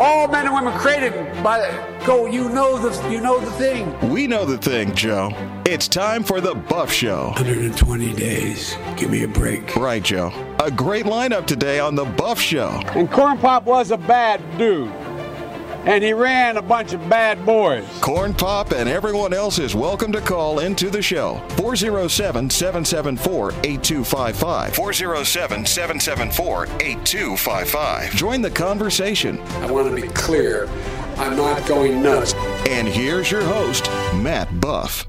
All men and women created by the... Go, you know the thing. We know the thing, Joe. It's time for The Buff Show. 120 days. Give me a break. Right, Joe. A great lineup today on The Buff Show. And Corn Pop was a bad dude. And he ran a bunch of bad boys. Corn Pop and everyone else is welcome to call into the show. 407-774-8255. 407-774-8255. Join the conversation. I want to be clear. I'm not going nuts. And here's your host, Matt Buff.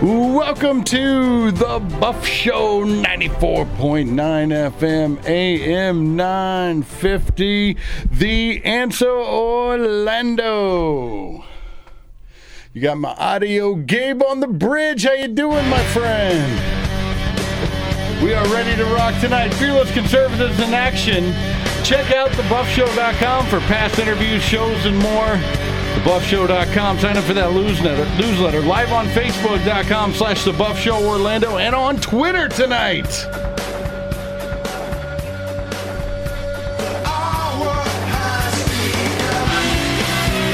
Welcome to The Buff Show, 94.9 FM, AM 950, The Answer Orlando. You got my audio Gabe on the bridge. How you doing, my friend? We are ready to rock tonight. Fearless Conservatives in action. Check out thebuffshow.com for past interviews, shows, and more. TheBuffShow.com. Sign up for that newsletter. Live on Facebook.com/TheBuffShowOrlando and on Twitter tonight.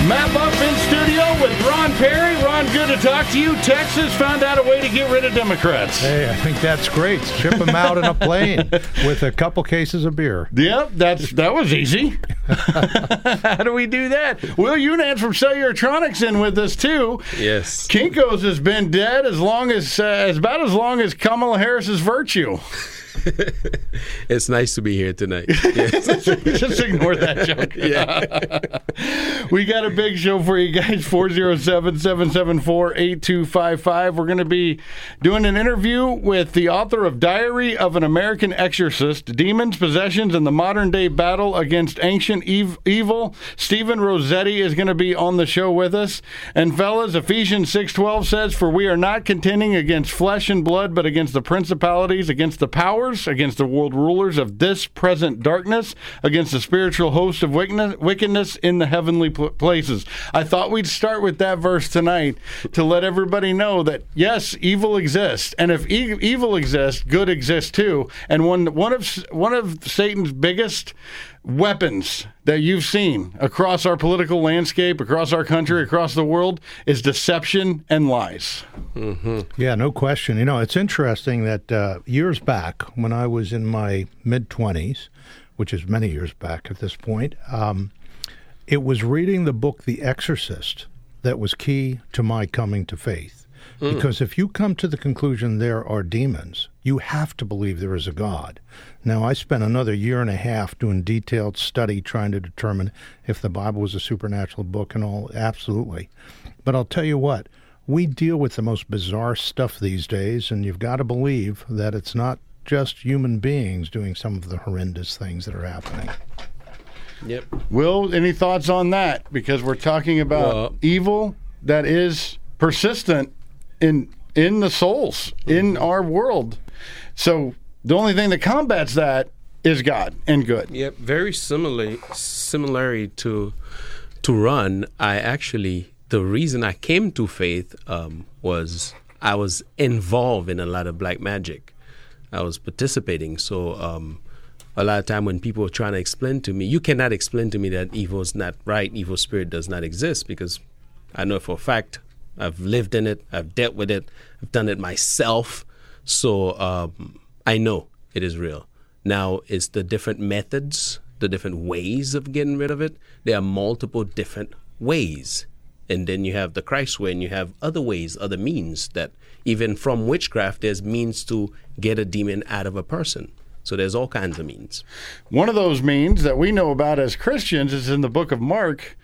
Matt Buff in studio with Ron Perry. Ron, good to talk to you. Texas found out a way to get rid of Democrats. Hey, I think that's great. Ship them out in a plane with a couple cases of beer. Yep, that was easy. How do we do that? Will Unan from Cellulartronics in with us, too. Yes. Kinko's has been dead as long as Kamala Harris's virtue. It's nice to be here tonight. Yes. Just ignore that joke. Yeah. We got a big show for you guys. 407-774-8255. We're going to be doing an interview with the author of Diary of an American Exorcist, Demons, Possessions, and the Modern Day Battle Against Ancient Evil. Stephen Rossetti is going to be on the show with us. And fellas, Ephesians 6:12 says, "For we are not contending against flesh and blood, but against the principalities, against the powers, against the world rulers of this present darkness, against the spiritual host of wickedness in the heavenly places." I thought we'd start with that verse tonight to let everybody know that, yes, evil exists. And if evil exists, good exists too. And one of Satan's biggest weapons that you've seen across our political landscape, across our country, across the world, is deception and lies. Mm-hmm. Yeah, no question. You know, it's interesting that years back, when I was in my mid-20s, which is many years back at this point, it was reading the book The Exorcist that was key to my coming to faith. Mm. Because if you come to the conclusion there are demons, you have to believe there is a God. Now, I spent another year and a half doing detailed study trying to determine if the Bible was a supernatural book and all. Absolutely. But I'll tell you what, we deal with the most bizarre stuff these days, and you've got to believe that it's not just human beings doing some of the horrendous things that are happening. Yep. Will, any thoughts on that? Because we're talking about evil that is persistent in the souls, in our world. So the only thing that combats that is God and good. Yep, very similarly to Ron. The reason I came to faith was I was involved in a lot of black magic. I was participating. So a lot of time when people are trying to explain to me, you cannot explain to me that evil is not right, evil spirit does not exist, because I know for a fact I've lived in it, I've dealt with it, I've done it myself. So I know it is real. Now, it's the different methods, the different ways of getting rid of it. There are multiple different ways. And then you have the Christ way, and you have other ways, other means, that even from witchcraft, there's means to get a demon out of a person. So there's all kinds of means. One of those means that we know about as Christians is in the book of Mark,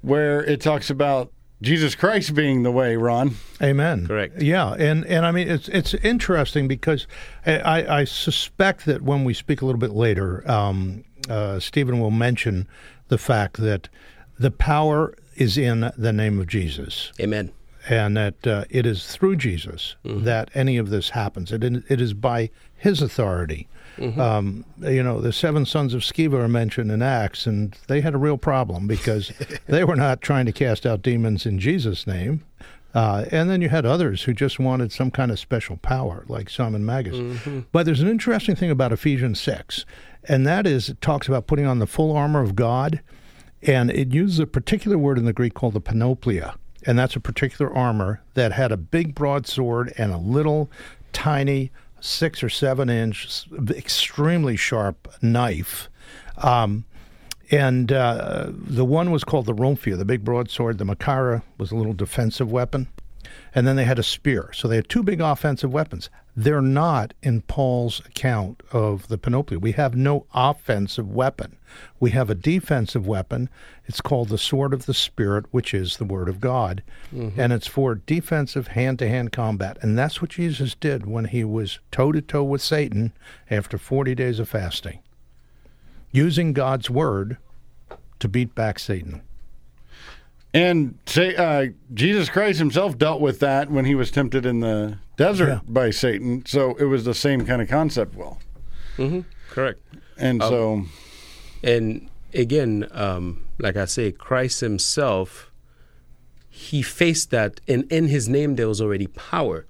where it talks about Jesus Christ being the way, Ron. Amen. Correct. Yeah, and I mean, it's interesting because I suspect that when we speak a little bit later, Stephen will mention the fact that the power is in the name of Jesus. Amen. And that it is through Jesus that any of this happens. It is by his authority. Mm-hmm. You know, the seven sons of Sceva are mentioned in Acts, and they had a real problem because they were not trying to cast out demons in Jesus' name. And then you had others who just wanted some kind of special power, like Simon Magus. Mm-hmm. But there's an interesting thing about Ephesians 6. And that is, it talks about putting on the full armor of God, and it uses a particular word in the Greek called the panoplia, and that's a particular armor that had a big broadsword and a little tiny 6 or 7 inch, extremely sharp knife. And the one was called the Romphia, the big broadsword. The Macara was a little defensive weapon. And then they had a spear. So they had two big offensive weapons. They're not in Paul's account of the panoply. We have no offensive weapon. We have a defensive weapon. It's called the sword of the Spirit, which is the word of God. Mm-hmm. And it's for defensive hand-to-hand combat. And that's what Jesus did when he was toe-to-toe with Satan after 40 days of fasting, using God's word to beat back Satan. And Jesus Christ himself dealt with that when he was tempted in the desert by Satan, so it was the same kind of concept, Will. Mm-hmm. Correct. And so... And again, like I say, Christ himself, he faced that, and in his name there was already power.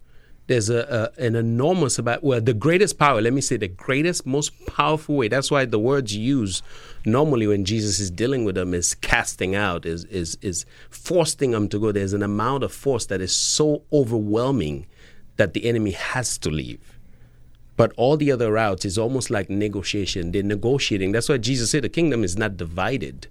There's an enormous amount, well, the greatest power, let me say the greatest, most powerful way. That's why the words used normally when Jesus is dealing with them is casting out, is forcing them to go. There's an amount of force that is so overwhelming that the enemy has to leave. But all the other routes is almost like negotiation. They're negotiating. That's why Jesus said the kingdom is not divided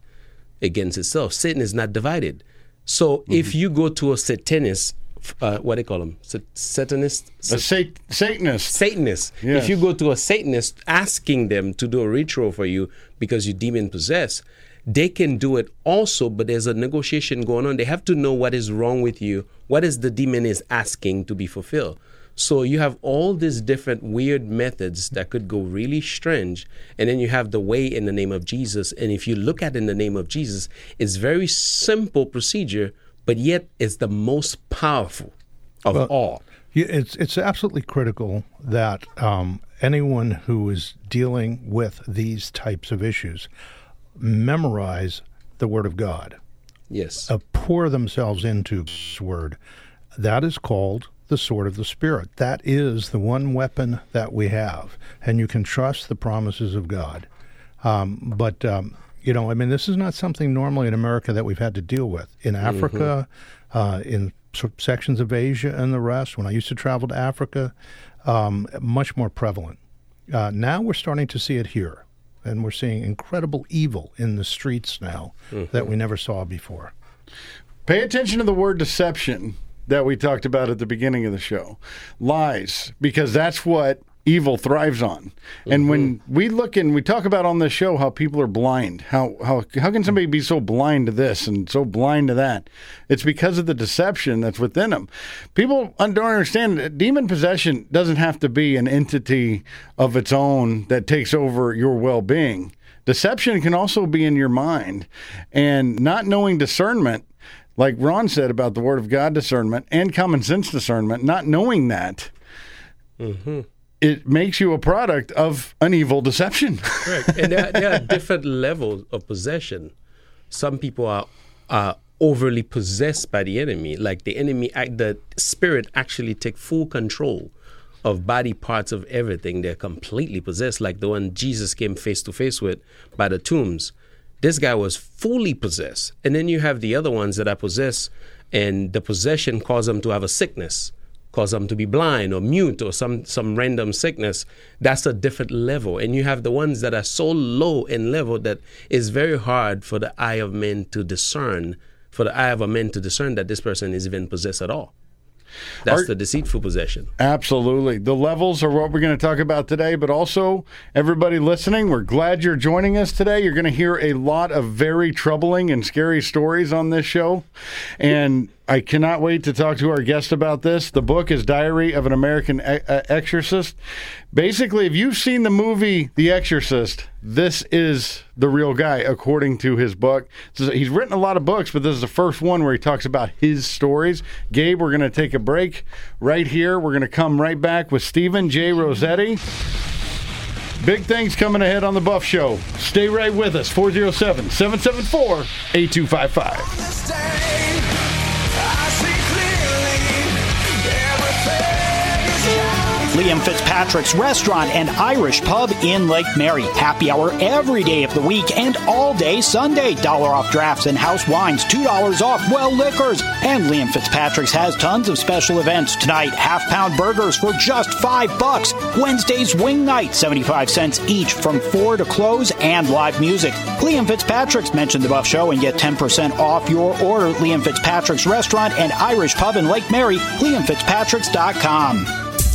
against itself. Satan is not divided. So if you go to a Satanist, what do they call them? Satanist? Satanist. Satanist. Yes. If you go to a Satanist asking them to do a ritual for you because you're demon-possessed, they can do it also, but there's a negotiation going on. They have to know what is wrong with you, what is the demon is asking to be fulfilled. So you have all these different weird methods that could go really strange, and then you have the way in the name of Jesus. And if you look at in the name of Jesus, it's very simple procedure, but yet it's the most powerful of all. It's absolutely critical that anyone who is dealing with these types of issues memorize the Word of God. Yes. Pour themselves into this Word. That is called the sword of the Spirit. That is the one weapon that we have, and you can trust the promises of God. This is not something normally in America that we've had to deal with. In Africa, in sections of Asia and the rest, when I used to travel to Africa, much more prevalent. Now we're starting to see it here, and we're seeing incredible evil in the streets now that we never saw before. Pay attention to the word deception that we talked about at the beginning of the show. Lies, because that's what evil thrives on. And when we look and we talk about on this show how people are blind, how can somebody be so blind to this and so blind to that? It's because of the deception that's within them. People don't understand that demon possession doesn't have to be an entity of its own that takes over your well-being. Deception can also be in your mind. And not knowing discernment, like Ron said about the Word of God discernment and common sense discernment, not knowing that, it makes you a product of an evil deception. Correct. And there are different levels of possession. Some people are overly possessed by the enemy. Like the spirit actually take full control of body parts, of everything. They're completely possessed, like the one Jesus came face to face with by the tombs. This guy was fully possessed. And then you have the other ones that are possessed, and the possession caused them to have a sickness, cause them to be blind or mute or some random sickness. That's a different level. And you have the ones that are so low in level that it's very hard for the eye of men to discern, for the eye of a man to discern that this person is even possessed at all. That's the deceitful possession. Absolutely. The levels are what we're going to talk about today, but also, everybody listening, we're glad you're joining us today. You're going to hear a lot of very troubling and scary stories on this show, and I cannot wait to talk to our guest about this. The book is Diary of an American Exorcist. Basically, if you've seen the movie The Exorcist, this is the real guy, according to his book. He's written a lot of books, but this is the first one where he talks about his stories. Gabe, we're going to take a break right here. We're going to come right back with Stephen J. Rossetti. Big things coming ahead on The Buff Show. Stay right with us, 407-774-8255. I see clearly everything is gone. Liam Fitzpatrick's Restaurant and Irish Pub in Lake Mary. Happy hour every day of the week and all day Sunday. $1 off drafts and house wines, $2 off well liquors. And Liam Fitzpatrick's has tons of special events. Tonight, half-pound burgers for just $5. Wednesday's wing night, 75 cents each from 4 to close, and live music. Liam Fitzpatrick's, mention The Buff Show and get 10% off your order. Liam Fitzpatrick's Restaurant and Irish Pub in Lake Mary, liamfitzpatricks.com.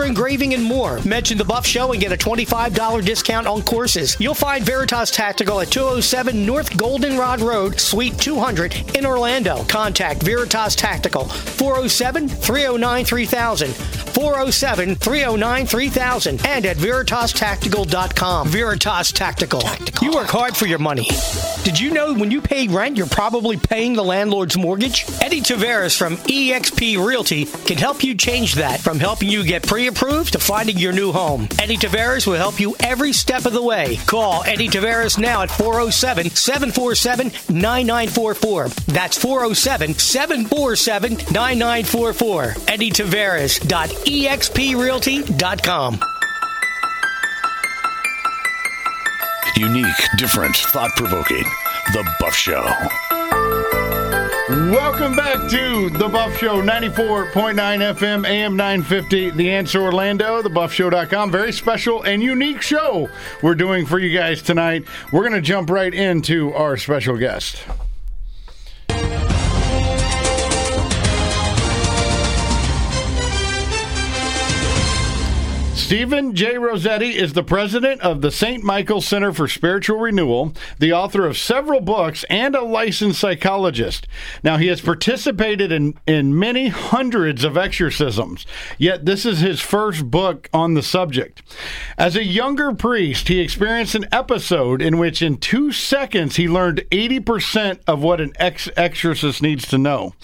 engraving, and more. Mention The Buff Show and get a $25 discount on courses. You'll find Veritas Tactical at 207 North Goldenrod Road, Suite 200 in Orlando. Contact Veritas Tactical, 407-309-3000, 407-309-3000, and at VeritasTactical.com. Veritas Tactical. You work hard for your money. Did you know when you pay rent, you're probably paying the landlord's mortgage? Eddie Tavares from eXp Realty can help you change that, from helping you get pre-approved to finding your new home. Eddie Tavares will help you every step of the way. Call Eddie Tavares now at 407-747-9944. That's 407-747-9944. EddieTavares.EXPRealty.com. Unique, different, thought-provoking. The Buff Show. Welcome back to The Buff Show, 94.9 FM, AM 950, The Answer Orlando, thebuffshow.com. Very special and unique show we're doing for you guys tonight. We're going to jump right into our special guest. Stephen J. Rossetti is the president of the St. Michael Center for Spiritual Renewal, the author of several books, and a licensed psychologist. Now, he has participated in many hundreds of exorcisms, yet this is his first book on the subject. As a younger priest, he experienced an episode in which in 2 seconds he learned 80% of what an exorcist needs to know.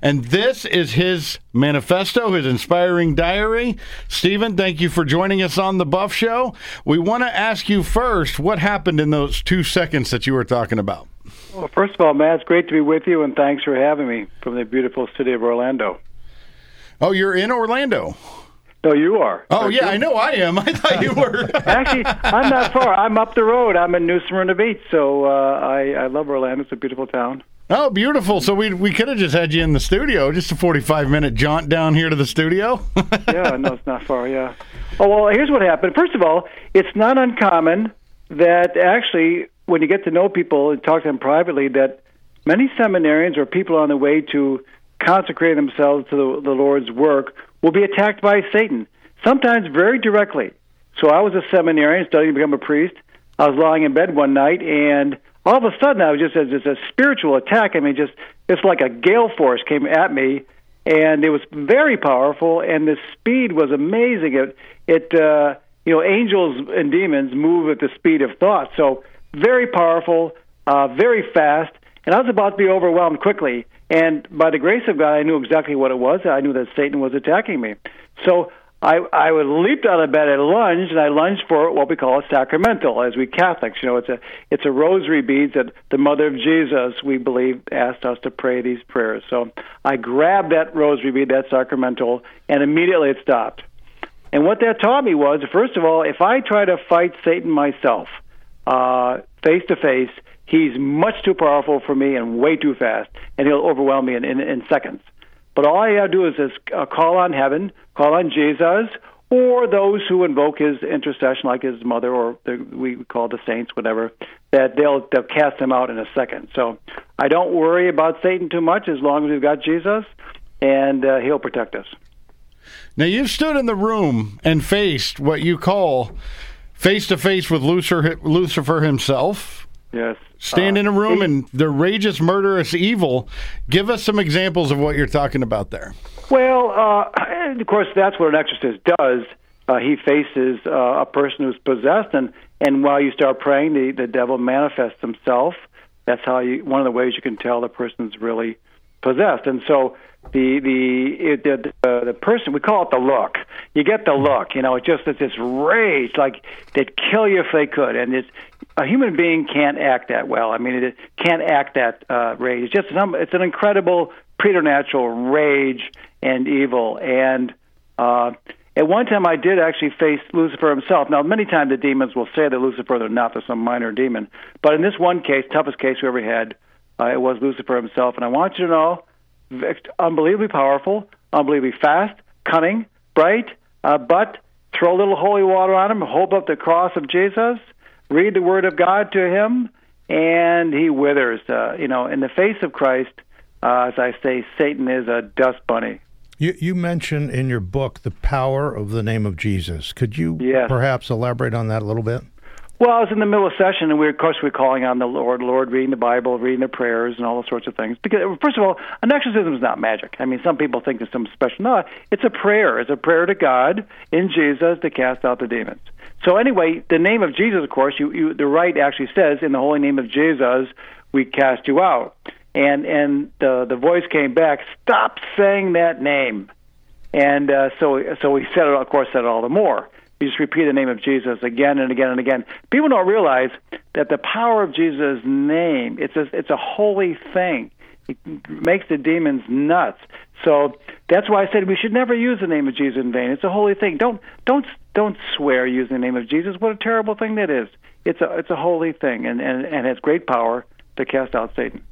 And this is his manifesto, his inspiring diary. Stephen, thank you for joining us on The Buff Show. We want to ask you first, what happened in those 2 seconds that you were talking about? Well, first of all, Matt, it's great to be with you, and thanks for having me from the beautiful city of Orlando. Oh, you're in Orlando? No, you are. Oh, yeah, I know I am. I thought you were. Actually, I'm not far. I'm up the road. I'm in New Smyrna Beach, so I love Orlando. It's a beautiful town. Oh, beautiful. So we could have just had you in the studio, just a 45-minute jaunt down here to the studio. Yeah, no, it's not far, yeah. Oh, well, here's what happened. First of all, it's not uncommon that actually when you get to know people and talk to them privately, that many seminarians or people on the way to consecrate themselves to the Lord's work will be attacked by Satan, sometimes very directly. So I was a seminarian studying to become a priest. I was lying in bed one night, and all of a sudden, I was just a spiritual attack. I mean, it's like a gale force came at me, and it was very powerful, and the speed was amazing. It angels and demons move at the speed of thought, so very powerful, very fast, and I was about to be overwhelmed quickly. And by the grace of God, I knew exactly what it was. I knew that Satan was attacking me. So I would leap out of bed at lunge, and I lunged for what we call a sacramental, as we Catholics. You know, it's a rosary beads that the Mother of Jesus, we believe, asked us to pray these prayers. So I grabbed that rosary bead, that sacramental, and immediately it stopped. And what that taught me was, first of all, if I try to fight Satan myself, face-to-face, he's much too powerful for me and way too fast, and he'll overwhelm me in seconds. But all I have to do is call on heaven, call on Jesus, or those who invoke his intercession, like his mother, or we call the saints, whatever, that they'll cast them out in a second. So I don't worry about Satan too much as long as we've got Jesus, and he'll protect us. Now, you've stood in the room and faced what you call face-to-face with Lucifer himself. Yes. Stand in a room and the rageous, murderous evil. Give us some examples of what you're talking about there. Well, of course, that's what an exorcist does. he faces a person who's possessed, and while you start praying, the devil manifests himself. That's how one of the ways you can tell the person's really possessed. And so the person, we call it the look. You get the look, you know. It's this rage, like they'd kill you if they could. And a human being can't act that well. I mean, it can't act that rage. It's an incredible preternatural rage and evil. And at one time, I did actually face Lucifer himself. Now, many times the demons will say that Lucifer, they're not, they're some minor demon. But in this one case, toughest case we ever had, it was Lucifer himself. And I want you to know, unbelievably powerful, unbelievably fast, cunning, bright, but throw a little holy water on him, hold up the cross of Jesus, read the Word of God to him, and he withers. In the face of Christ, as I say, Satan is a dust bunny. You mention in your book the power of the name of Jesus. Could you perhaps elaborate on that a little bit? Well, I was in the middle of session, and we were calling on the Lord, reading the Bible, reading the prayers, and all those sorts of things. Because, first of all, an exorcism is not magic. I mean, some people think it's something special. No, it's a prayer. It's a prayer to God in Jesus to cast out the demons. So anyway, the name of Jesus, of course, the rite actually says, in the holy name of Jesus, we cast you out. And the voice came back, stop saying that name. And so we said it, of course, said it all the more. You just repeat the name of Jesus again and again and again. People don't realize that the power of Jesus' name, it's a holy thing. It makes the demons nuts. So that's why I said we should never use the name of Jesus in vain. It's a holy thing. Don't swear using the name of Jesus. What a terrible thing that is. It's a holy thing and has great power to cast out Satan.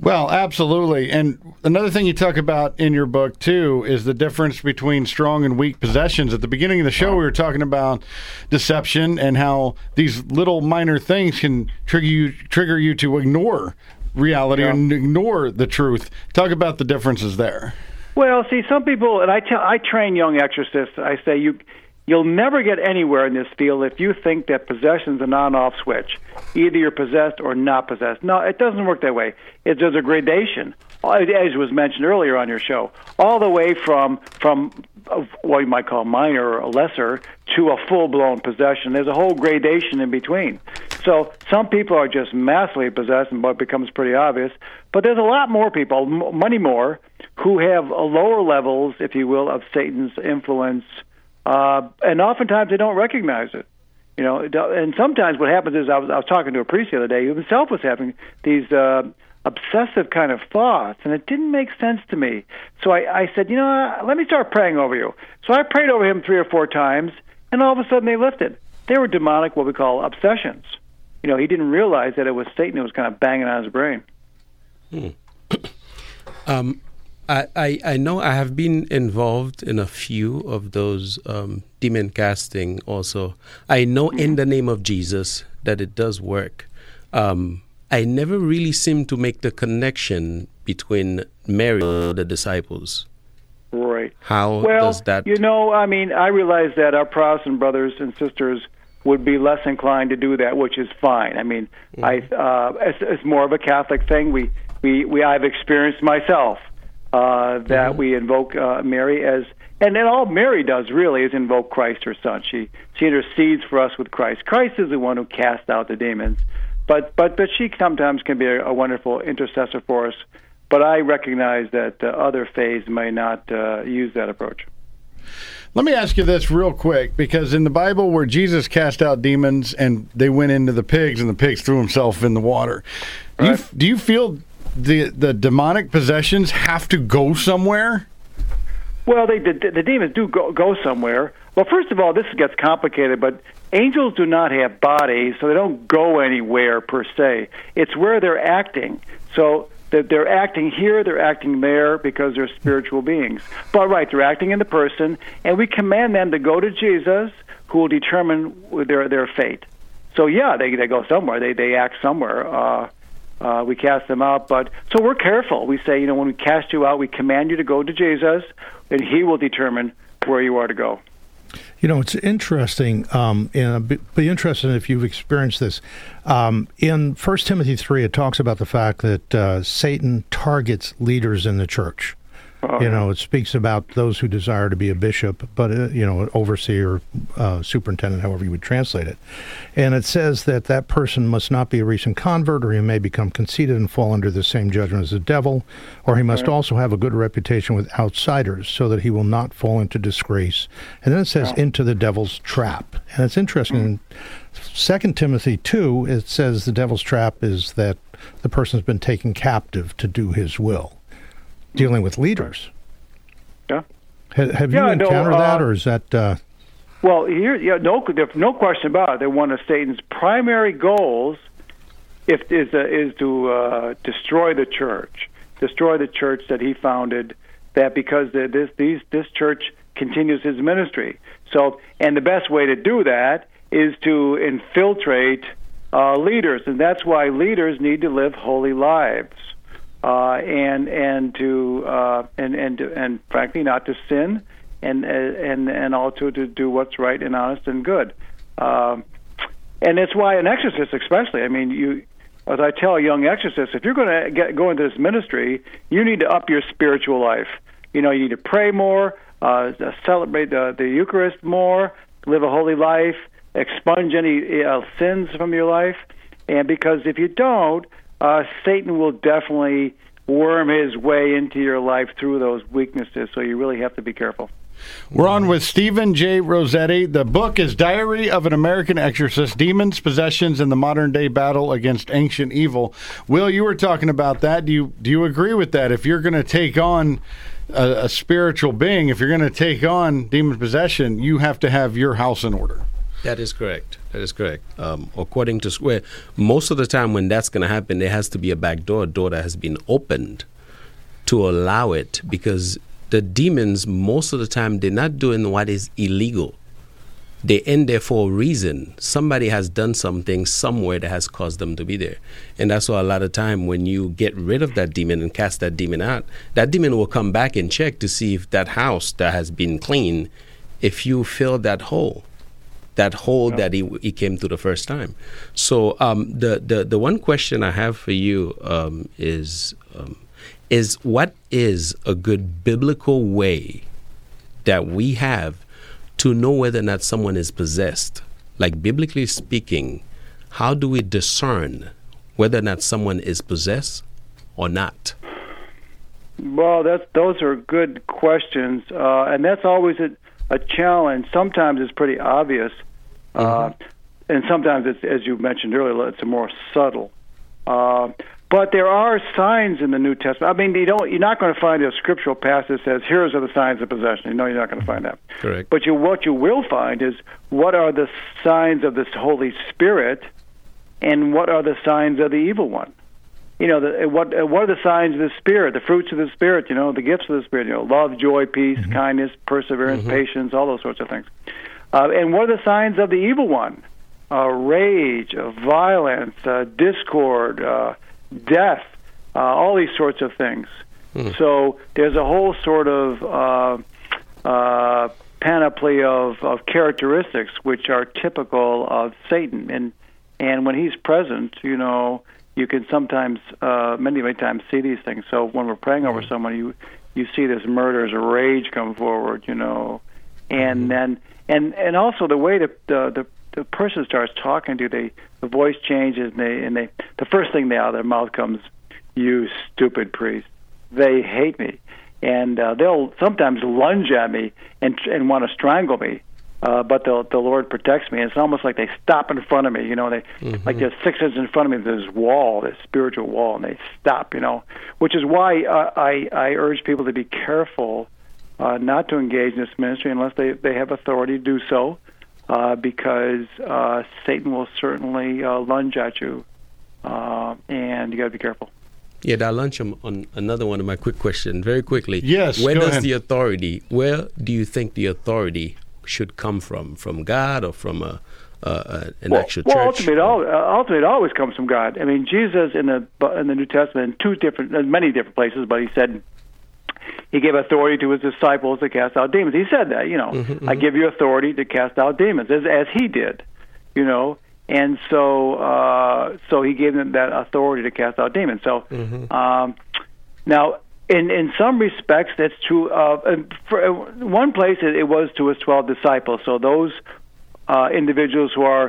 Well, absolutely. And another thing you talk about in your book, too, is the difference between strong and weak possessions. At the beginning of the show, we were talking about deception and how these little minor things can trigger you to ignore reality and ignore the truth. Talk about the differences there. Well, see, some people, and I train young exorcists, I say you'll never get anywhere in this field if you think that possession's an on-off switch. Either you're possessed or not possessed. No, it doesn't work that way. There's a gradation, as was mentioned earlier on your show, all the way from what you might call minor or lesser to a full-blown possession. There's a whole gradation in between. So some people are just massively possessed, and it becomes pretty obvious. But there's a lot more people, many more, who have lower levels, if you will, of Satan's influence. And oftentimes they don't recognize it, you know. And sometimes what happens is I was talking to a priest the other day who himself was having these obsessive kind of thoughts, and it didn't make sense to me. So I said, you know, let me start praying over you. So I prayed over him 3 or 4 times, and all of a sudden they lifted. They were demonic, what we call obsessions. You know, he didn't realize that it was Satan who was kind of banging on his brain. I know I have been involved in a few of those demon casting also. I know in the name of Jesus that it does work. I never really seem to make the connection between Mary and the disciples. Right. How does that... Well, you know, I mean, I realize that our Protestant brothers and sisters would be less inclined to do that, which is fine. I mean, it's more of a Catholic thing. I've experienced myself. That we invoke Mary as, and then all Mary does really is invoke Christ, her son. She intercedes for us with Christ. Christ is the one who casts out the demons, but she sometimes can be a wonderful intercessor for us. But I recognize that other faiths may not use that approach. Let me ask you this real quick, because in the Bible where Jesus cast out demons and they went into the pigs and the pigs threw himself in the water, do you feel the demonic possessions have to go somewhere? Well, the demons do go somewhere. Well, first of all, this gets complicated, but angels do not have bodies, so they don't go anywhere per se. It's where they're acting. So they're acting here, they're acting there, because they're spiritual beings. But, right, they're acting in the person, and we command them to go to Jesus, who will determine their fate. So, yeah, they go somewhere. They act somewhere. We cast them out, but so we're careful. We say, you know, when we cast you out, we command you to go to Jesus, and he will determine where you are to go. You know, it's interesting, and I'd be interested if you've experienced this. In 1 Timothy 3, it talks about the fact that Satan targets leaders in the church. You know, it speaks about those who desire to be a bishop, but, you know, overseer, superintendent, however you would translate it. And it says that that person must not be a recent convert, or he may become conceited and fall under the same judgment as the devil, or he must also have a good reputation with outsiders so that he will not fall into disgrace. And then it says, into the devil's trap. And it's interesting. Mm-hmm. 2 Timothy 2, it says the devil's trap is that the person's been taken captive to do his will. Dealing with leaders. Yeah. Have you encountered that, or is that... Well, here, no question about it. They're one of Satan's primary goals is to destroy the church. Destroy the church that he founded, that because this church continues his ministry. So, and the best way to do that is to infiltrate leaders, and that's why leaders need to live holy lives. And frankly not to sin, and also to do what's right and honest and good, and that's why an exorcist, especially. I mean, as I tell young exorcists, if you're going to go into this ministry, you need to up your spiritual life. You know, you need to pray more, celebrate the Eucharist more, live a holy life, expunge any sins from your life, and because if you don't. Satan will definitely worm his way into your life through those weaknesses, so you really have to be careful. We're on with Stephen J. Rossetti. The book is Diary of an American Exorcist, Demons, Possessions, and the Modern-Day Battle Against Ancient Evil. Will, you were talking about that. Do you agree with that? If you're going to take on a spiritual being, if you're going to take on demon possession, you have to have your house in order. That is correct. According to Square, most of the time when that's going to happen, there has to be a back door, a door that has been opened to allow it, because the demons, most of the time, they're not doing what is illegal. They're in there for a reason. Somebody has done something somewhere that has caused them to be there. And that's why a lot of time when you get rid of that demon and cast that demon out, that demon will come back and check to see if that house that has been clean, if you fill that hole. That hole that he came to the first time. So the one question I have for you is what is a good biblical way that we have to know whether or not someone is possessed? Like, biblically speaking, how do we discern whether or not someone is possessed or not? Well, those are good questions, and that's always a challenge. Sometimes it's pretty obvious, and sometimes it's, as you mentioned earlier, it's more subtle. But there are signs in the New Testament. I mean, you're not going to find a scriptural passage that says, "Here's are the signs of possession." You know, you're not going to find that. Correct. But what you will find is what are the signs of this Holy Spirit, and what are the signs of the evil one. You know, what are the signs of the Spirit, the fruits of the Spirit, you know, the gifts of the Spirit, you know, love, joy, peace, kindness, perseverance, patience, all those sorts of things. And what are the signs of the evil one? Rage, violence, discord, death, all these sorts of things. Mm. So there's a whole sort of panoply of characteristics which are typical of Satan. And when he's present, you know... You can sometimes, many times, see these things. So when we're praying over someone, you see this murderous rage come forward, you know, and then and also the way the person starts talking to you, the voice changes, and the first thing out of their mouth comes, "You stupid priest, they hate me," and they'll sometimes lunge at me and want to strangle me. But the Lord protects me. It's almost like they stop in front of me, you know. They like there's 6 inches in front of me. There's this wall, this spiritual wall, and they stop, you know. Which is why I urge people to be careful not to engage in this ministry unless they have authority to do so, because Satan will certainly lunge at you, and you got to be careful. Yeah, I'll launch on another one of my quick questions very quickly. Yes, Where do you think the authority should come from God, or from an actual church? Well, ultimately, it always comes from God. I mean, Jesus in the New Testament, many different places, but he said he gave authority to his disciples to cast out demons. He said that, you know, I give you authority to cast out demons, as he did, you know. And so, so he gave them that authority to cast out demons. So now, In some respects, that's true. For one place, it was to his 12 disciples. So those individuals who are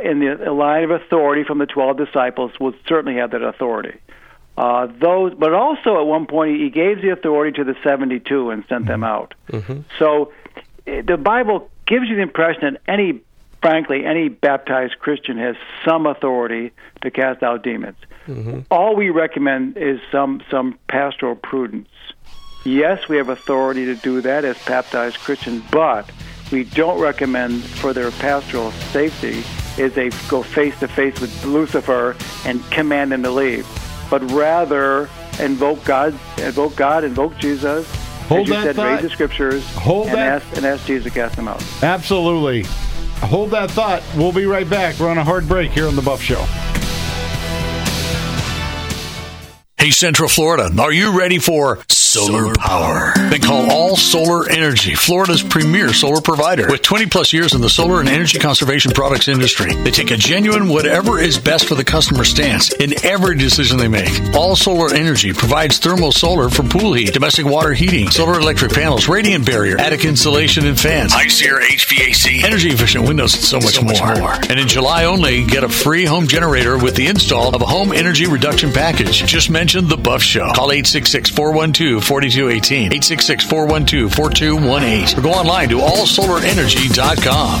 in the line of authority from the 12 disciples will certainly have that authority. Those, but also at one point, he gave the authority to the 72 and sent them out. Mm-hmm. So the Bible gives you the impression that any baptized Christian has some authority to cast out demons. Mm-hmm. All we recommend is some pastoral prudence. Yes, we have authority to do that as baptized Christians, but we don't recommend for their pastoral safety is they go face-to-face with Lucifer and command him to leave. But rather, invoke God, invoke Jesus. Hold that thought. Read the scriptures. Ask Jesus to cast them out. Absolutely. Hold that thought. We'll be right back. We're on a hard break here on The Buff Show. Hey, Central Florida, are you ready for solar power? Then call All Solar Energy, Florida's premier solar provider. With 20-plus years in the solar and energy conservation products industry, they take a genuine whatever is best for the customer stance in every decision they make. All Solar Energy provides thermal solar for pool heat, domestic water heating, solar electric panels, radiant barrier, attic insulation and fans, high-SEER HVAC, energy-efficient windows, and so much more. And in July only, get a free home generator with the install of a home energy reduction package. Just mention The Buff Show. Call 866-412-4218, 866-412-4218, or go online to allsolarenergy.com.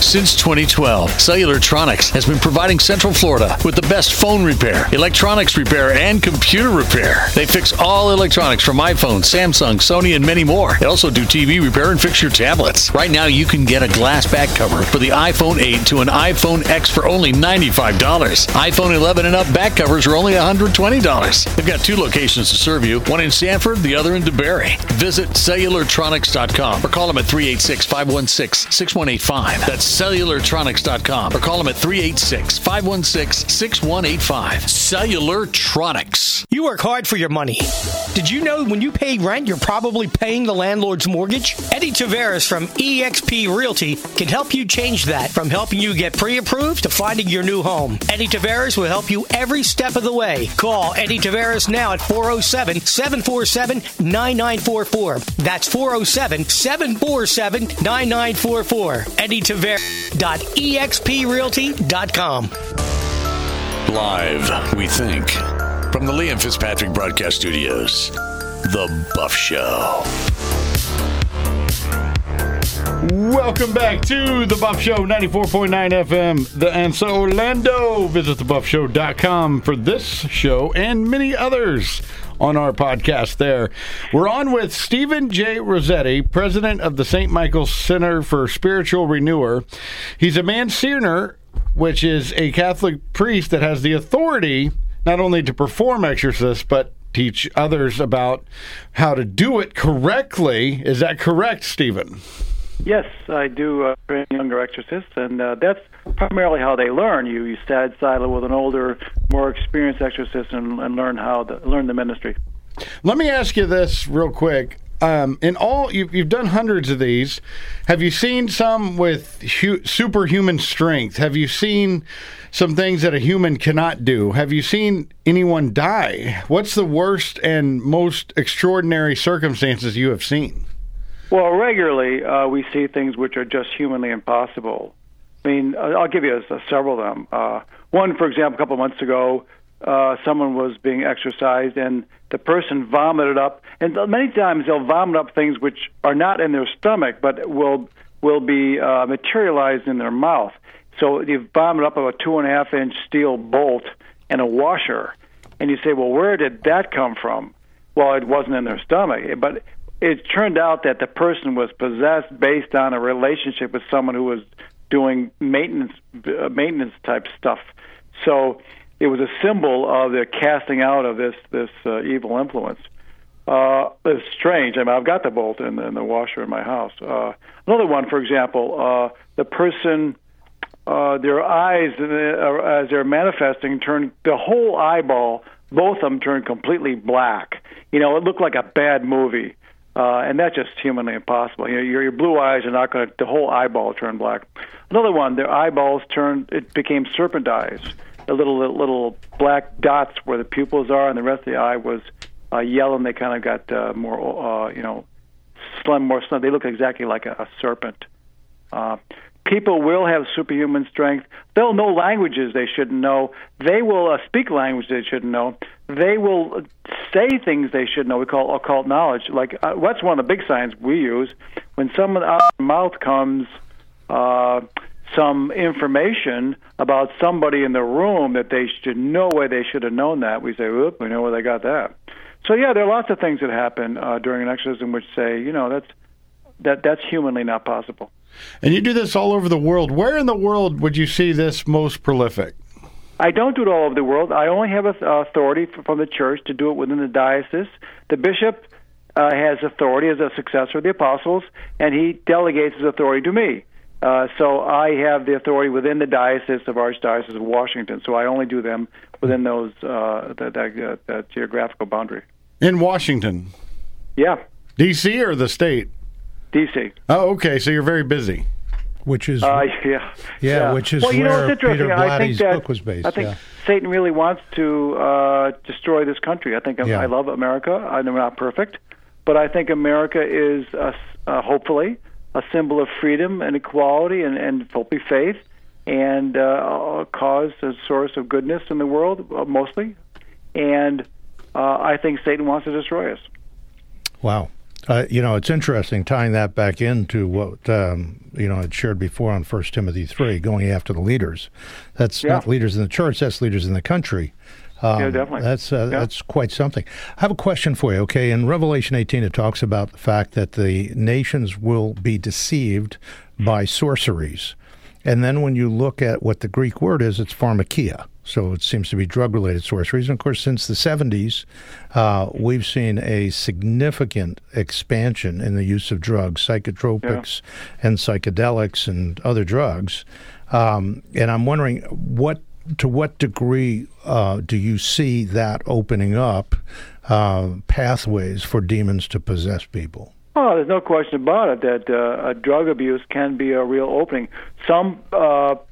Since 2012, Cellulartronics has been providing Central Florida with the best phone repair, electronics repair, and computer repair. They fix all electronics from iPhone, Samsung, Sony, and many more. They also do TV repair and fix your tablets. Right now, you can get a glass back cover for the iPhone 8 to an iPhone X for only $95. iPhone 11 and up back covers are only $120. They've got two locations to serve you, one in Sanford, the other in DeBerry. Visit Cellulartronics.com or call them at 386-516-6185. That's Cellulartronics.com or call them at 386-516-6185. Cellulartronics. You work hard for your money. Did you know when you pay rent, you're probably paying the landlord's mortgage? Eddie Tavares from eXp Realty can help you change that, from helping you get pre-approved to finding your new home. Eddie Tavares will help you every step of the way. Call Eddie Tavares now at 407-747-9944. That's 407-747-9944. Eddie Tavares. EXPRealty.com. Live, we think, from the Liam Fitzpatrick Broadcast Studios, The Buff Show. Welcome back to The Buff Show, 94.9 FM, The Answer Orlando. Visit thebuffshow.com for this show and many others on our podcast there. We're on with Stephen J. Rossetti, president of the St. Michael Center for Spiritual Renewal. He's a Mansioner, which is a Catholic priest that has the authority not only to perform exorcists, but teach others about how to do it correctly. Is that correct, Stephen? Yes, I do train younger exorcists, and that's primarily how they learn. You side silo with an older, more experienced exorcist and learn how to learn the ministry. Let me ask you this real quick. In all, you've done hundreds of these. Have you seen some with superhuman strength? Have you seen some things that a human cannot do? Have you seen anyone die? What's the worst and most extraordinary circumstances you have seen? Well, regularly we see things which are just humanly impossible. I mean, I'll give you several of them. One, for example, a couple of months ago, someone was being exercised, and the person vomited up. And many times they'll vomit up things which are not in their stomach, but will be materialized in their mouth. So you've bombed up a 2.5-inch steel bolt and a washer. And you say, well, where did that come from? Well, it wasn't in their stomach. But it turned out that the person was possessed based on a relationship with someone who was doing maintenance-type stuff. So it was a symbol of the casting out of this evil influence. It's strange. I mean, I've got the bolt in the washer in my house. Another one, for example, the person... their eyes, as they're manifesting, turn the whole eyeball, both of them turn completely black. You know, it looked like a bad movie, and that's just humanly impossible. You know, your blue eyes are not going to, the whole eyeball turn black. Another one, their eyeballs turned, it became serpent eyes. The little black dots where the pupils are, and the rest of the eye was yellow, and they kind of got more slim. They look exactly like a serpent. People will have superhuman strength. They'll know languages they shouldn't know. They will speak languages they shouldn't know. They will say things they shouldn't know. We call occult knowledge. Like, that's one of the big signs we use. When someone out of their mouth comes some information about somebody in the room that they should know where they should have known that, we say, oop, we know where they got that. So, yeah, there are lots of things that happen during an exorcism which say, you know, that's humanly not possible. And you do this all over the world. Where in the world would you see this most prolific? I don't do it all over the world. I only have authority from the church to do it within the diocese. The bishop has authority as a successor of the apostles, and he delegates his authority to me. So I have the authority within the diocese of Archdiocese of Washington. So I only do them within those that geographical boundary. In Washington? Yeah. D.C. or the state? D.C. Oh, okay. So you're very busy, which is which is where Peter Blatty's book was based. I think Satan really wants to destroy this country. I think I love America. I'm not perfect, but I think America is hopefully a symbol of freedom and equality and hopefully faith and a cause, a source of goodness in the world mostly. And I think Satan wants to destroy us. Wow. It's interesting tying that back into what I'd shared before on 1 Timothy 3, going after the leaders. That's not leaders in the church, that's leaders in the country. Definitely. That's quite something. I have a question for you, okay? In Revelation 18, it talks about the fact that the nations will be deceived by sorceries. And then when you look at what the Greek word is, it's pharmakia. So it seems to be drug-related sorceries. And, of course, since the 70s, we've seen a significant expansion in the use of drugs, psychotropics and psychedelics and other drugs. And I'm wondering, to what degree do you see that opening up pathways for demons to possess people? Oh, there's no question about it that drug abuse can be a real opening. Some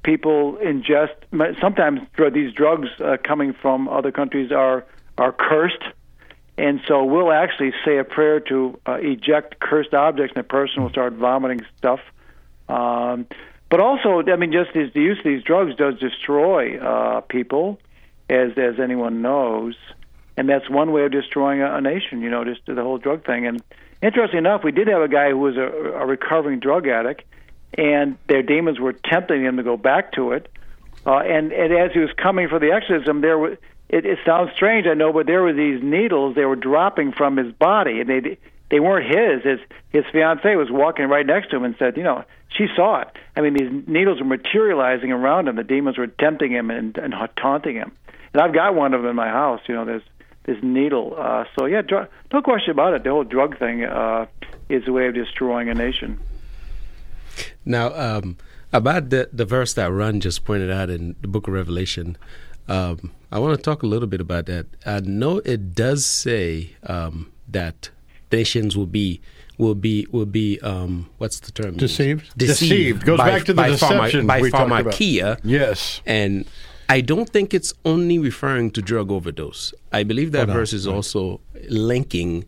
people ingest. Sometimes these drugs coming from other countries are cursed, and so we'll actually say a prayer to eject cursed objects, and the person will start vomiting stuff. But also, I mean, just the use of these drugs does destroy people, as anyone knows, and that's one way of destroying a nation. You know, just the whole drug thing and. Interesting enough, we did have a guy who was a recovering drug addict, and their demons were tempting him to go back to it. And as he was coming for the exorcism, there were, it sounds strange, I know, but there were these needles they were dropping from his body, and they weren't his. His fiancée was walking right next to him and said, she saw it. I mean, these needles were materializing around him. The demons were tempting him and taunting him. And I've got one of them in my house. There's this needle. No question about it. The whole drug thing is a way of destroying a nation. Now, about the verse that Ron just pointed out in the book of Revelation, I want to talk a little bit about that. I know it does say that nations will be what's the term? Deceived. Goes back to the deception we talked about. By pharmakia. Yes. And I don't think it's only referring to drug overdose. I believe that verse is also linking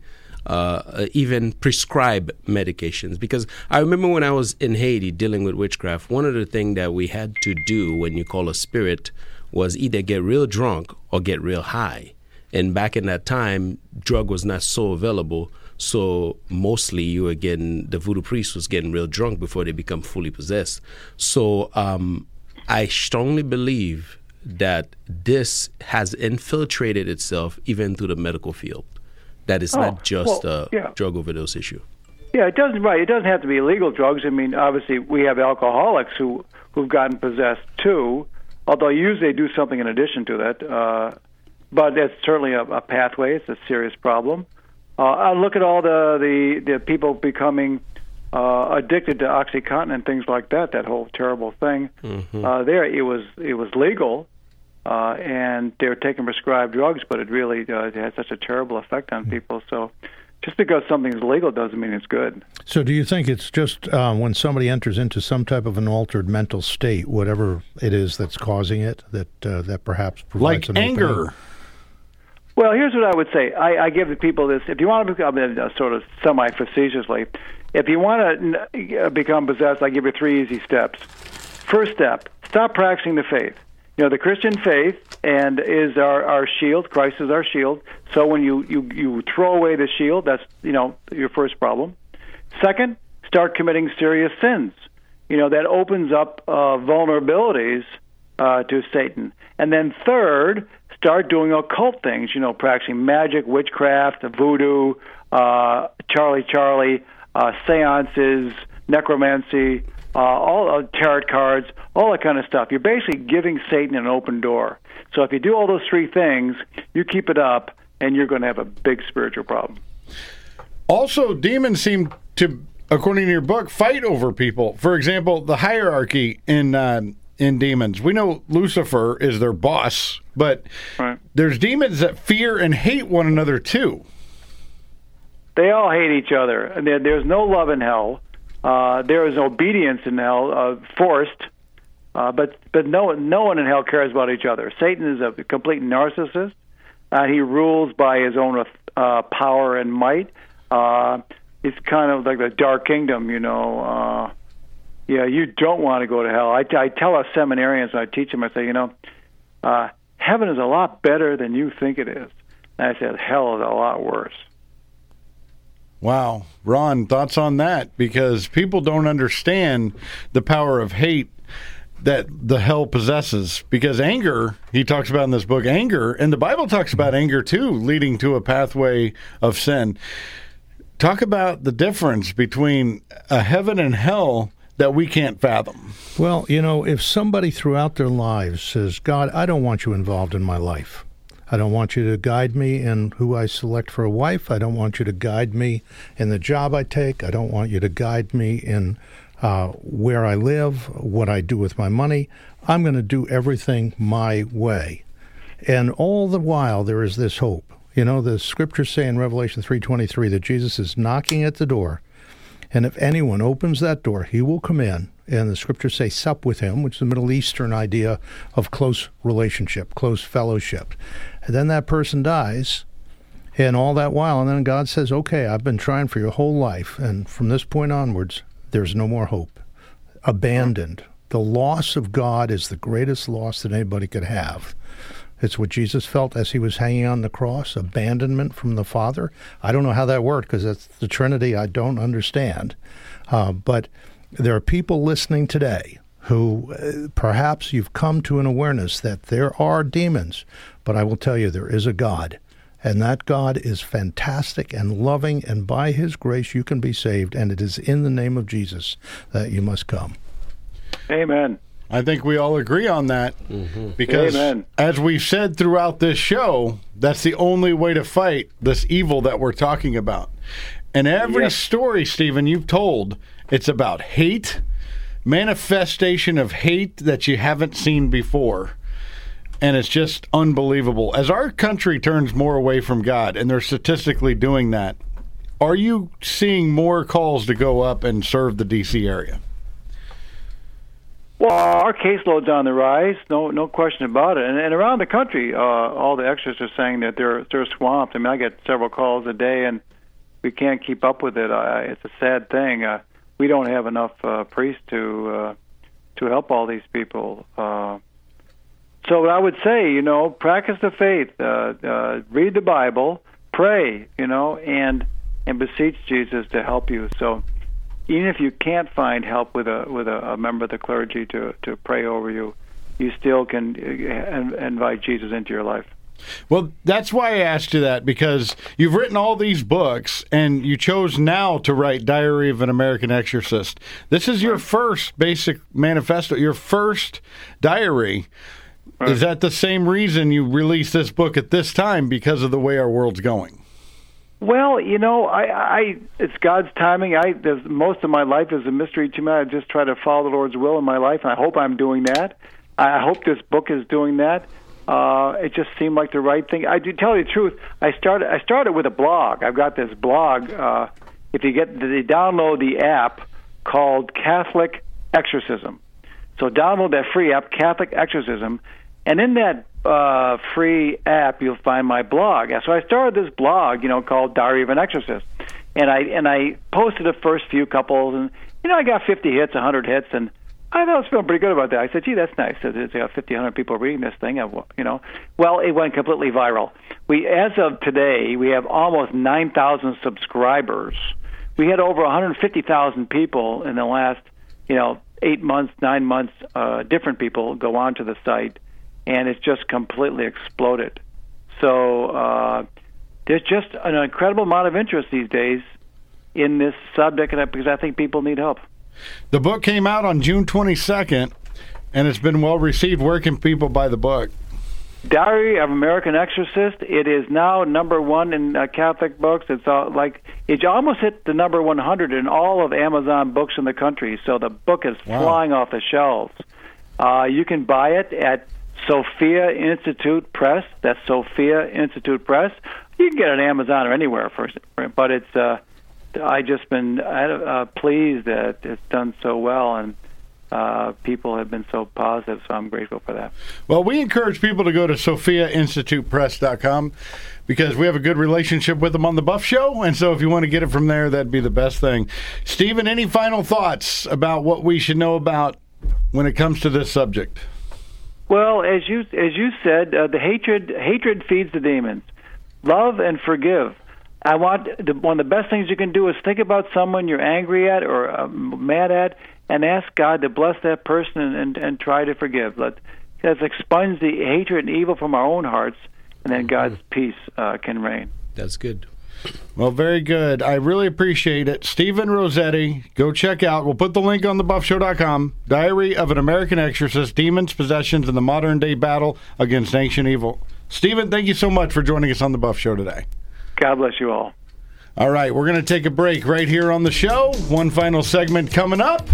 even prescribed medications. Because I remember when I was in Haiti dealing with witchcraft, one of the things that we had to do when you call a spirit was either get real drunk or get real high. And back in that time, drug was not so available. So mostly the voodoo priest was getting real drunk before they become fully possessed. So I strongly believe that this has infiltrated itself even through the medical field. That it's not just a drug overdose issue. Yeah, it doesn't. Right, it doesn't have to be illegal drugs. I mean, obviously, we have alcoholics who've gotten possessed too. Although usually they do something in addition to that. But that's certainly a pathway. It's a serious problem. I look at all the people becoming addicted to OxyContin and things like that. That whole terrible thing. Mm-hmm. It was legal, and they were taking prescribed drugs, but it really it had such a terrible effect on people. So. Just because something's legal doesn't mean it's good. So do you think it's just when somebody enters into some type of an altered mental state, whatever it is that's causing it, that perhaps provides an opening? Like anger. Well, here's what I would say. I give the people this. If you want to become sort of semi-facetiously, if you want to become possessed, I give you 3 easy steps. First step, stop practicing the faith. You know, the Christian faith and is our shield. Christ is our shield. So when you throw away the shield, that's, you know, your first problem. Second, start committing serious sins. You know, that opens up vulnerabilities to Satan. And then third, start doing occult things, you know, practicing magic, witchcraft, voodoo, Charlie, seances, necromancy, all tarot cards, all that kind of stuff. You're basically giving Satan an open door. So if you do all those 3 things, you keep it up, and you're going to have a big spiritual problem. Also, demons seem to, according to your book, fight over people. For example, the hierarchy in demons. We know Lucifer is their boss, but there's demons that fear and hate one another too. They all hate each other, and there's no love in hell. There is obedience in hell, forced, but no one in hell cares about each other. Satan is a complete narcissist. He rules by his own power and might. It's kind of like the Dark Kingdom, you know. You don't want to go to hell. I tell our seminarians, I teach them, I say, you know, heaven is a lot better than you think it is. And I said, hell is a lot worse. Wow. Ron, thoughts on that? Because people don't understand the power of hate that the hell possesses. Because anger, he talks about in this book, anger, and the Bible talks about anger too, leading to a pathway of sin. Talk about the difference between a heaven and hell that we can't fathom. Well, you know, if somebody throughout their lives says, God, I don't want you involved in my life. I don't want you to guide me in who I select for a wife. I don't want you to guide me in the job I take. I don't want you to guide me in where I live, what I do with my money. I'm going to do everything my way. And all the while, there is this hope. You know, the scriptures say in Revelation 3:23 that Jesus is knocking at the door. And if anyone opens that door, he will come in. And the scriptures say, sup with him, which is the Middle Eastern idea of close relationship, close fellowship. And then that person dies, and all that while, and then God says, okay, I've been trying for your whole life, and from this point onwards, there's no more hope. Abandoned. The loss of God is the greatest loss that anybody could have. It's what Jesus felt as he was hanging on the cross, abandonment from the Father. I don't know how that worked, because that's the Trinity I don't understand. But there are people listening today who perhaps you've come to an awareness that there are demons, but I will tell you there is a God, and that God is fantastic and loving, and by his grace you can be saved, and it is in the name of Jesus that you must come. Amen. I think we all agree on that, because as we've said throughout this show, that's the only way to fight this evil that we're talking about. And every story, Stephen, you've told, it's about hate, manifestation of hate that you haven't seen before. And it's just unbelievable. As our country turns more away from God, and they're statistically doing that, are you seeing more calls to go up and serve the D.C. area? Well, our caseload's on the rise, no question about it. And around the country, all the exorcists are saying that they're swamped. I mean, I get several calls a day, and we can't keep up with it. It's a sad thing. We don't have enough priests to help all these people. So I would say, you know, practice the faith, read the Bible, pray, you know, and beseech Jesus to help you. So even if you can't find help with a member of the clergy to pray over you, you still can invite Jesus into your life. Well, that's why I asked you that, because you've written all these books, and you chose now to write Diary of an American Exorcist. This is your first basic manifesto, your first diary. Right. Is that the same reason you released this book at this time, because of the way our world's going? Well, you know, I it's God's timing. Most of my life is a mystery to me. I just try to follow the Lord's will in my life, and I hope I'm doing that. I hope this book is doing that. It just seemed like the right thing. I do tell you the truth. I started with a blog. I've got this blog. If you get, they download the app called Catholic Exorcism. So download that free app, Catholic Exorcism, and in that free app you'll find my blog. So I started this blog, you know, called Diary of an Exorcist, and I posted the first few couples, and you know I got 50 hits, 100 hits, and I was feeling pretty good about that. I said, gee, that's nice. It's got 1,500 people reading this thing, you know. Well, it went completely viral. As of today, we have almost 9,000 subscribers. We had over 150,000 people in the last, you know, 8 months, 9 months, different people go onto the site, and it's just completely exploded. So there's just an incredible amount of interest these days in this subject, because I think people need help. The book came out on June 22nd, and it's been well received. Where can people buy the book? Diary of American Exorcist. It is now #1 in Catholic books. It's it almost hit the number 100 in all of Amazon books in the country. So the book is flying off the shelves. You can buy it at Sophia Institute Press. That's Sophia Institute Press. You can get it on Amazon or anywhere, but it's. I've just been pleased that it's done so well, and people have been so positive, so I'm grateful for that. Well, we encourage people to go to sophiainstitutepress.com because we have a good relationship with them on The Buff Show, and so if you want to get it from there, that'd be the best thing. Stephen, any final thoughts about what we should know about when it comes to this subject? Well, as you said, the hatred feeds the demons. Love and forgive. One of the best things you can do is think about someone you're angry at or mad at, and ask God to bless that person and try to forgive. Let's expunge the hatred and evil from our own hearts, and then God's peace can reign. That's good. Well, very good. I really appreciate it. Stephen Rossetti, go check out. We'll put the link on thebuffshow.com. Diary of an American Exorcist, Demons, Possessions, and the Modern Day Battle Against Ancient Evil. Stephen, thank you so much for joining us on The Buff Show today. God bless you all. All right, we're going to take a break right here on the show. One final segment coming up.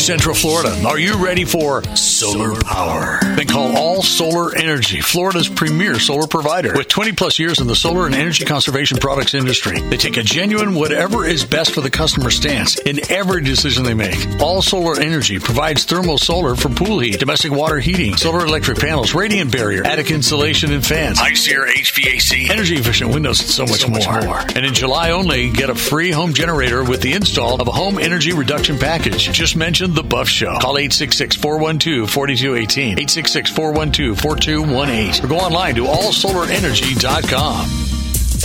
Central Florida. Are you ready for solar power? Then call All Solar Energy, Florida's premier solar provider. With 20 plus years in the solar and energy conservation products industry, they take a genuine whatever is best for the customer stance in every decision they make. All Solar Energy provides thermal solar for pool heat, domestic water heating, solar electric panels, radiant barrier, attic insulation and fans, Icier HVAC, energy efficient windows, and so much more. And in July only, get a free home generator with the install of a home energy reduction package. Just mention The Buff Show. Call 866-412-4218, 866-412-4218, or go online to allsolarenergy.com.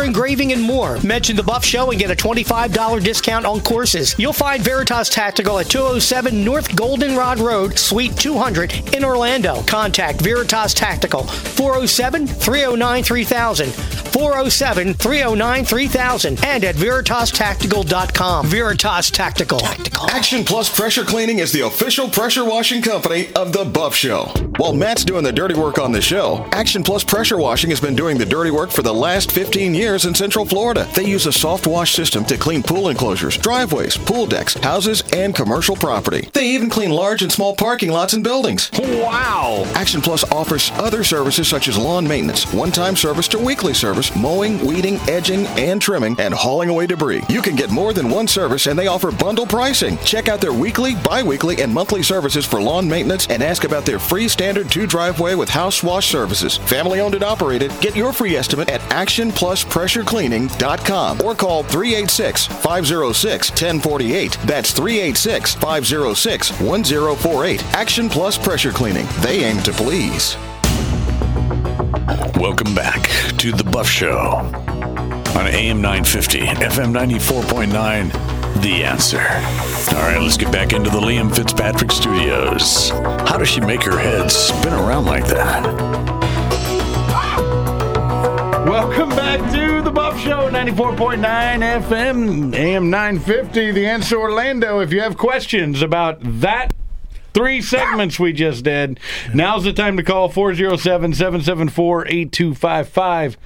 engraving, and more. Mention The Buff Show and get a $25 discount on courses. You'll find Veritas Tactical at 207 North Goldenrod Road, Suite 200 in Orlando. Contact Veritas Tactical, 407-309-3000. 407-309-3000 and at VeritasTactical.com. Veritas Tactical. Action Plus Pressure Cleaning is the official pressure washing company of The Buff Show. While Matt's doing the dirty work on the show, Action Plus Pressure Washing has been doing the dirty work for the last 15 years in Central Florida. They use a soft wash system to clean pool enclosures, driveways, pool decks, houses, and commercial property. They even clean large and small parking lots and buildings. Wow! Action Plus offers other services such as lawn maintenance, one-time service to weekly service, mowing, weeding, edging, and trimming, and hauling away debris. You can get more than one service, and they offer bundle pricing. Check out their weekly, bi-weekly, and monthly services for lawn maintenance and ask about their free standard 2-driveway with house wash services. Family-owned and operated. Get your free estimate at actionpluspressurecleaning.com or call 386-506-1048. That's 386-506-1048. Action Plus Pressure Cleaning. They aim to please. Welcome back to The Buff Show on AM 950, FM 94.9, The Answer. All right, let's get back into the Liam Fitzpatrick Studios. How does she make her head spin around like that? Welcome back to The Buff Show, 94.9 FM, AM 950, The Answer Orlando. If you have questions about that 3 segments we just did, now's the time to call 407-774-8255.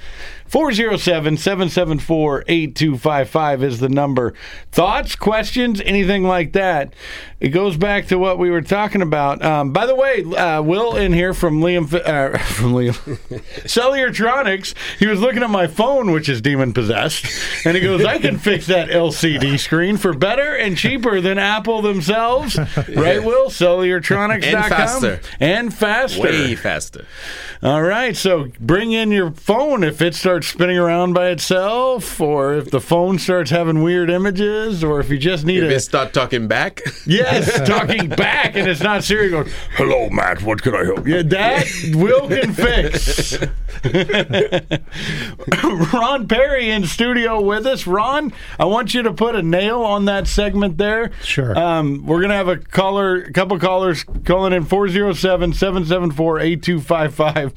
407-774-8255 is the number. Thoughts, questions, anything like that. It goes back to what we were talking about. By the way, Will in here from Liam Cellulartronics, he was looking at my phone, which is demon-possessed, and he goes, I can fix that LCD screen for better and cheaper than Apple themselves. Right, Will? Cellulartronics.com. And faster. Way faster. All right, so bring in your phone if it starts spinning around by itself, or if the phone starts having weird images, or if you just need to start talking back. Yes, talking back, and it's not Siri going, hello, Matt, what can I help you? Yeah, that Will can fix. Ron Perry in studio with us. Ron, I want you to put a nail on that segment there. Sure. We're going to have a couple callers calling in 407-774-8255.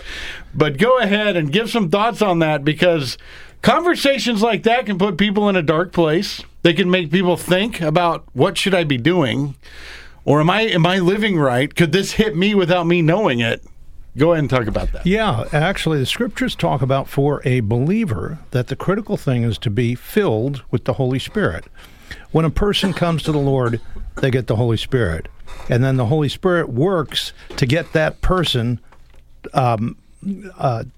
But go ahead and give some thoughts on that, because conversations like that can put people in a dark place. They can make people think about, what should I be doing? Or am I living right? Could this hit me without me knowing it? Go ahead and talk about that. Yeah, actually, the scriptures talk about, for a believer, that the critical thing is to be filled with the Holy Spirit. When a person comes to the Lord, they get the Holy Spirit. And then the Holy Spirit works to get that person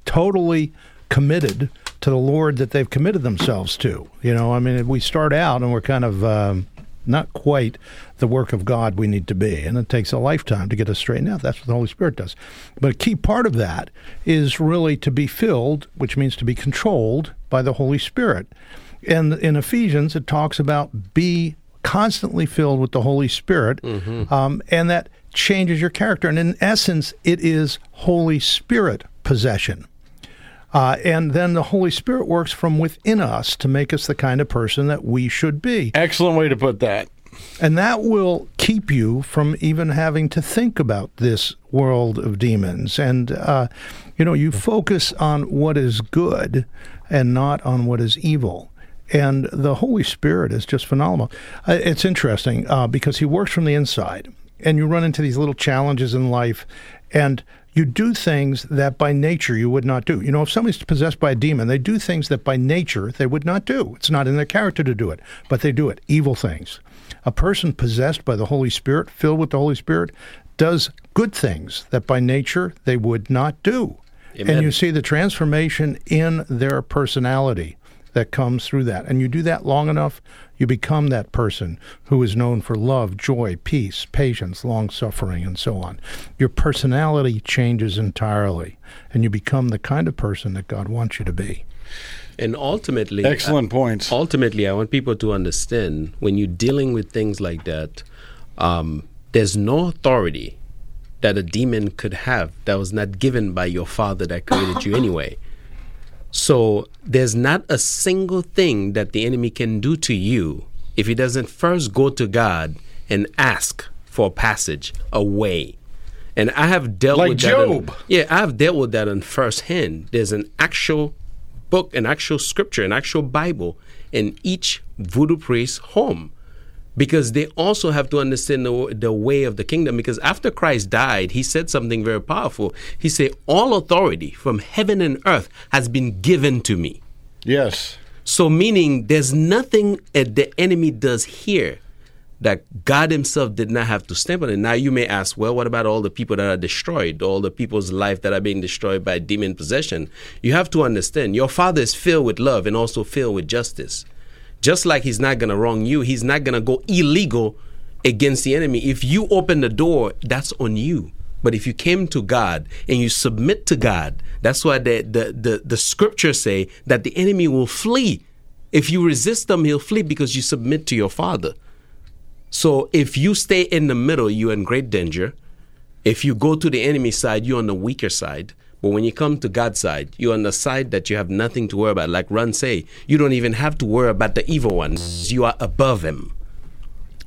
totally committed to the Lord that they've committed themselves to. You know, I mean, we start out and we're kind of not quite the work of God we need to be, and it takes a lifetime to get us straightened out. That's what the Holy Spirit does. But a key part of that is really to be filled, which means to be controlled by the Holy Spirit. And in Ephesians, it talks about be constantly filled with the Holy Spirit, and that changes your character. And in essence, it is Holy Spirit possession. And then the Holy Spirit works from within us to make us the kind of person that we should be. Excellent way to put that. And that will keep you from even having to think about this world of demons. And, you focus on what is good and not on what is evil. And the Holy Spirit is just phenomenal. It's interesting because he works from the inside. And you run into these little challenges in life, and you do things that by nature you would not do. You know, if somebody's possessed by a demon, they do things that by nature they would not do. It's not in their character to do it, but they do it, evil things. A person possessed by the Holy Spirit, filled with the Holy Spirit, does good things that by nature they would not do. Amen. And you see the transformation in their personality that comes through that. And you do that long enough, you become that person who is known for love, joy, peace, patience, long-suffering, and so on. Your personality changes entirely, and you become the kind of person that God wants you to be. And ultimately... Excellent points. Ultimately, I want people to understand, when you're dealing with things like that, there's no authority that a demon could have that was not given by your Father that created you anyway. So there's not a single thing that the enemy can do to you if he doesn't first go to God and ask for a passage, a way. And I have dealt with that. Like Job. I have dealt with that on first hand. There's an actual book, an actual scripture, an actual Bible in each voodoo priest's home, because they also have to understand the way of the kingdom. Because after Christ died, he said something very powerful. He said, all authority from heaven and earth has been given to me. Yes. So meaning there's nothing that the enemy does here that God himself did not have to stamp on it. Now you may ask, well, what about all the people that are destroyed, all the people's life that are being destroyed by demon possession? You have to understand, your Father is filled with love and also filled with justice. Just like he's not going to wrong you, he's not going to go illegal against the enemy. If you open the door, that's on you. But if you came to God and you submit to God, that's why the scriptures say that the enemy will flee. If you resist him, he'll flee because you submit to your Father. So if you stay in the middle, you're in great danger. If you go to the enemy side, you're on the weaker side. But when you come to God's side, you're on the side that you have nothing to worry about. Like Ron say, you don't even have to worry about the evil ones. You are above him.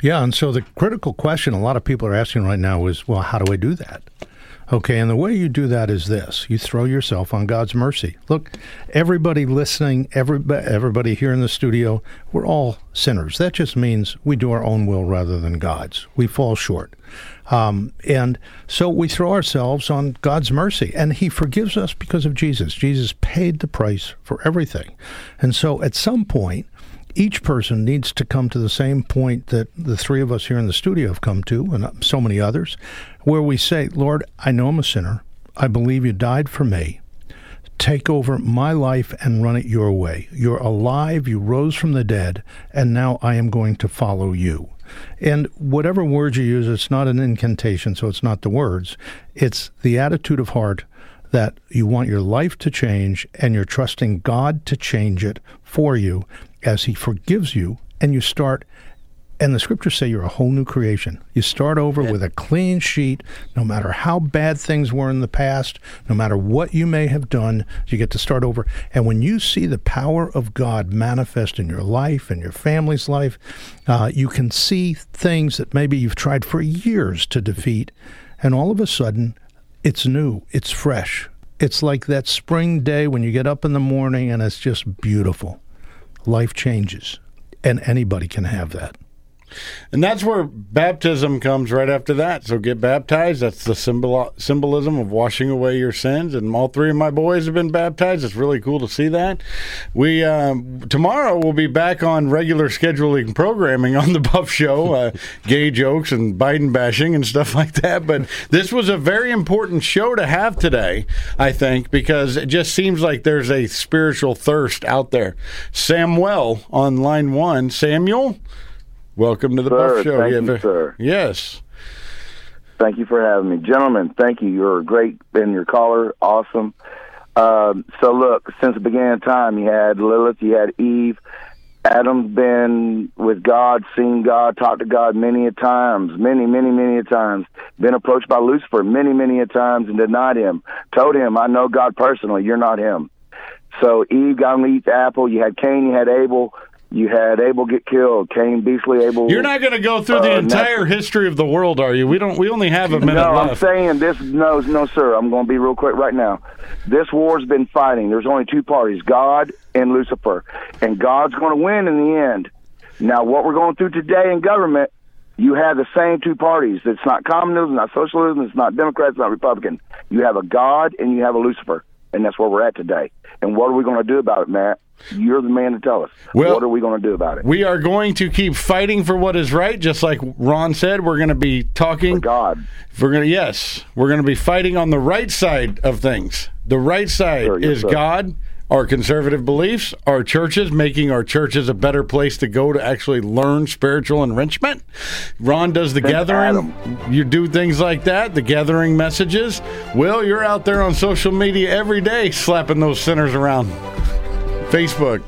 Yeah, and so the critical question a lot of people are asking right now is, well, how do I do that? Okay, and the way you do that is this. You throw yourself on God's mercy. Look, everybody listening, everybody here in the studio, we're all sinners. That just means we do our own will rather than God's. We fall short. And so we throw ourselves on God's mercy, and he forgives us because of Jesus. Jesus paid the price for everything. And so at some point, each person needs to come to the same point that the three of us here in the studio have come to, and so many others, where we say, Lord, I know I'm a sinner. I believe you died for me. Take over my life and run it your way. You're alive. You rose from the dead, and now I am going to follow you. And whatever words you use, it's not an incantation, so it's not the words. It's the attitude of heart that you want your life to change, and you're trusting God to change it for you as he forgives you, and you start. And the scriptures say you're a whole new creation. You start over with a clean sheet, no matter how bad things were in the past, no matter what you may have done, you get to start over. And when you see the power of God manifest in your life and your family's life, you can see things that maybe you've tried for years to defeat, and all of a sudden, it's new, it's fresh. It's like that spring day when you get up in the morning and it's just beautiful. Life changes, and anybody can have that. And that's where baptism comes right after that. So get baptized. That's the symbolism of washing away your sins. And all three of my boys have been baptized. It's really cool to see that. We tomorrow we'll be back on regular scheduling programming on The Buff Show. Gay jokes and Biden bashing and stuff like that. But this was a very important show to have today, I think, because it just seems like there's a spiritual thirst out there. Samuel on line one. Samuel? Welcome to the Buff Show. Thank you, sir. Yes. Thank you for having me. Gentlemen, thank you. You're great, and your caller, awesome. So, look, since the beginning of time, you had Lilith, you had Eve. Adam's been with God, seen God, talked to God many a times, many a times. Been approached by Lucifer many a times and denied him. Told him, I know God personally, you're not him. So Eve got him to eat the apple. You had Cain, you had Abel. You had Abel get killed, Cain, beastly Abel. You're not going to go through the entire history of the world, are you? We only have a minute left. No, I'm saying this. No, sir. I'm going to be real quick right now. This war's been fighting. There's only two parties, God and Lucifer, and God's going to win in the end. Now, what we're going through today in government, you have the same two parties. It's not communism, not socialism, it's not Democrats, it's not Republicans. You have a God and you have a Lucifer, and that's where we're at today. And what are we going to do about it, Matt? You're the man to tell us. Well, what are we going to do about it? We are going to keep fighting for what is right, just like Ron said. We're going to be talking. For God. We're going to be fighting on the right side of things. The right side is God, our conservative beliefs, our churches, making our churches a better place to go to actually learn spiritual enrichment. Ron does the gathering. Adam. You do things like that, the gathering messages. Will, you're out there on social media every day slapping those sinners around. Facebook.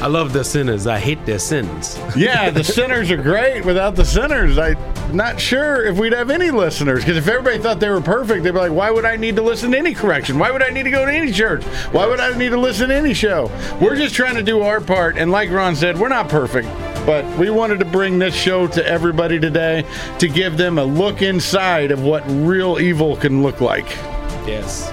I love the sinners. I hate their sins. Yeah, the sinners are great. Without the sinners, I'm not sure if we'd have any listeners. Because if everybody thought they were perfect, they'd be like, why would I need to listen to any correction? Why would I need to go to any church? Why would I need to listen to any show? We're just trying to do our part. And like Ron said, we're not perfect. But we wanted to bring this show to everybody today to give them a look inside of what real evil can look like. Yes.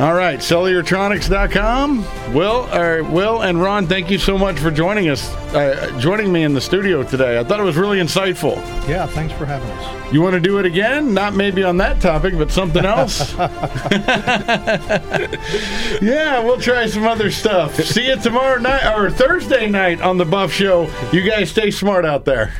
All right, Cellulartronics.com. Will and Ron, thank you so much for joining me in the studio today. I thought it was really insightful. Yeah, thanks for having us. You want to do it again? Not maybe on that topic, but something else? Yeah, we'll try some other stuff. See you tomorrow night, or Thursday night on The Buff Show. You guys stay smart out there.